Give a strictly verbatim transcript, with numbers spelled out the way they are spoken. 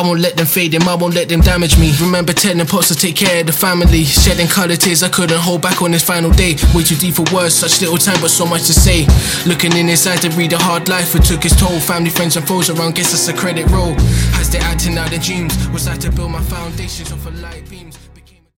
I won't let them fade him, I won't let them damage me. Remember telling pops to take care of the family. Shedding colour tears I couldn't hold back on this final day. Way too deep for words, such little time but so much to say. Looking in his eyes to read a hard life, it took its toll. Family, friends and foes around, guess it's a credit roll. As they're acting out their dreams, was I to build my foundations off of light beams?